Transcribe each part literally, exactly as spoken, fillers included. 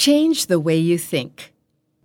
Change the way you think.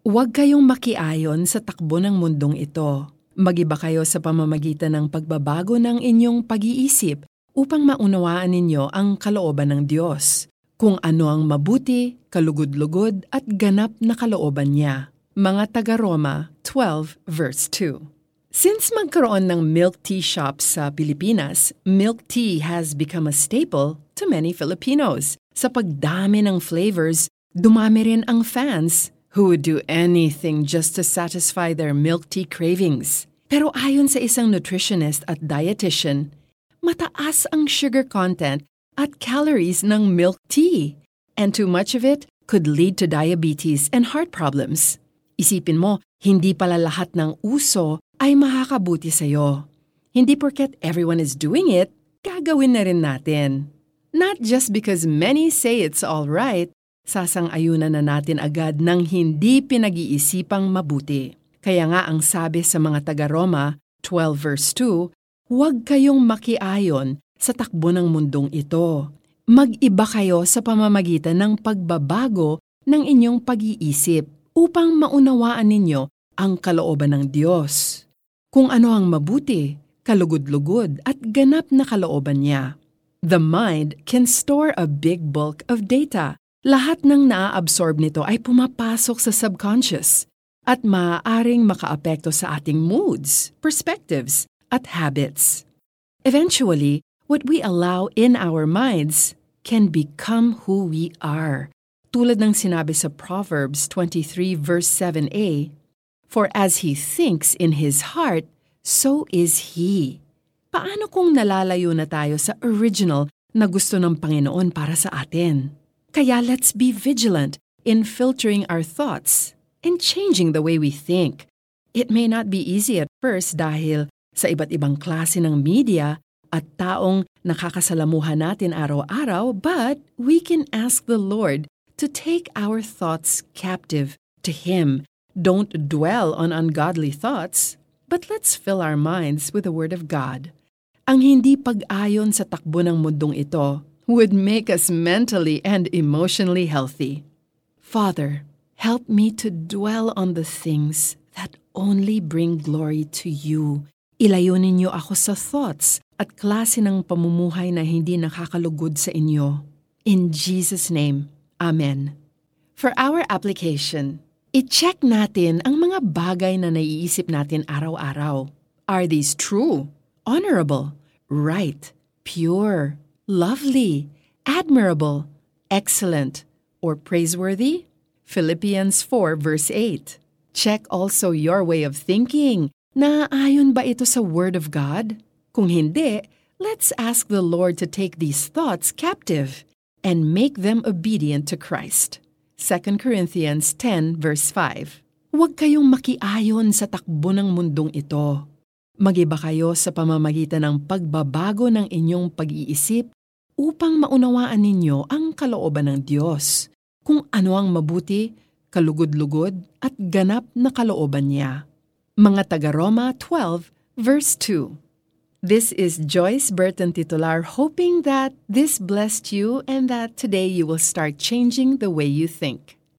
Huwag kayong makiayon sa takbo ng mundong ito. Mag-iba kayo sa pamamagitan ng pagbabago ng inyong pag-iisip upang maunawaan ninyo ang kalooban ng Diyos, kung ano ang mabuti, kalugod-lugod at ganap na kalooban niya. Mga taga-Roma twelve verse two. Since magkaroon ng milk tea shops sa Pilipinas, milk tea has become a staple to many Filipinos. Sa pagdami ng flavors, dumami rin ang fans who would do anything just to satisfy their milk tea cravings. Pero ayon sa isang nutritionist at dietitian, mataas ang sugar content at calories ng milk tea, and too much of it could lead to diabetes and heart problems. Isipin mo, hindi pala lahat ng uso ay makakabuti sa'yo. Hindi porket everyone is doing it, gagawin na rin natin. Not just because many say it's all right, sasang-ayunan na natin agad ng hindi pinag-iisipang mabuti. Kaya nga ang sabi sa mga taga-Roma, twelve verse two, huwag kayong makiayon sa takbo ng mundong ito. Mag-iba kayo sa pamamagitan ng pagbabago ng inyong pag-iisip upang maunawaan ninyo ang kalooban ng Diyos, kung ano ang mabuti, kalugod-lugod at ganap na kalooban niya. The mind can store a big bulk of data. Lahat ng naaabsorb nito ay pumapasok sa subconscious at maaaring makaapekto sa ating moods, perspectives, at habits. Eventually, what we allow in our minds can become who we are. Tulad ng sinabi sa Proverbs twenty-three verse seven a, "For as he thinks in his heart, so is he." Paano kung nalalayo na tayo sa original na gusto ng Panginoon para sa atin? Kaya let's be vigilant in filtering our thoughts and changing the way we think. It may not be easy at first dahil sa iba't ibang klase ng media at taong nakakasalamuhan natin araw-araw, but we can ask the Lord to take our thoughts captive to Him. Don't dwell on ungodly thoughts, but let's fill our minds with the Word of God. Ang hindi pag-ayon sa takbo ng mundong ito would make us mentally and emotionally healthy. Father, help me to dwell on the things that only bring glory to you. Ilayunin niyo ako sa thoughts at klase ng pamumuhay na hindi nakakalugod sa inyo. In Jesus' name, Amen. For our application, i-check natin ang mga bagay na naiisip natin araw-araw. Are these true, honorable, right, pure, lovely, admirable, excellent, or praiseworthy? Philippians four verse eight. Check also your way of thinking. Naaayon ba ito sa Word of God? Kung hindi, let's ask the Lord to take these thoughts captive and make them obedient to Christ. Second Corinthians ten verse five. Huwag kayong makiayon sa takbo ng mundong ito. Mag-iba kayo sa pamamagitan ng pagbabago ng inyong pag-iisip upang maunawaan ninyo ang kalooban ng Diyos, kung ano ang mabuti, kalugod-lugod at ganap na kalooban niya. Mga taga-Roma twelve verse two. This is Joyce Burton Titular, hoping that this blessed you and that today you will start changing the way you think.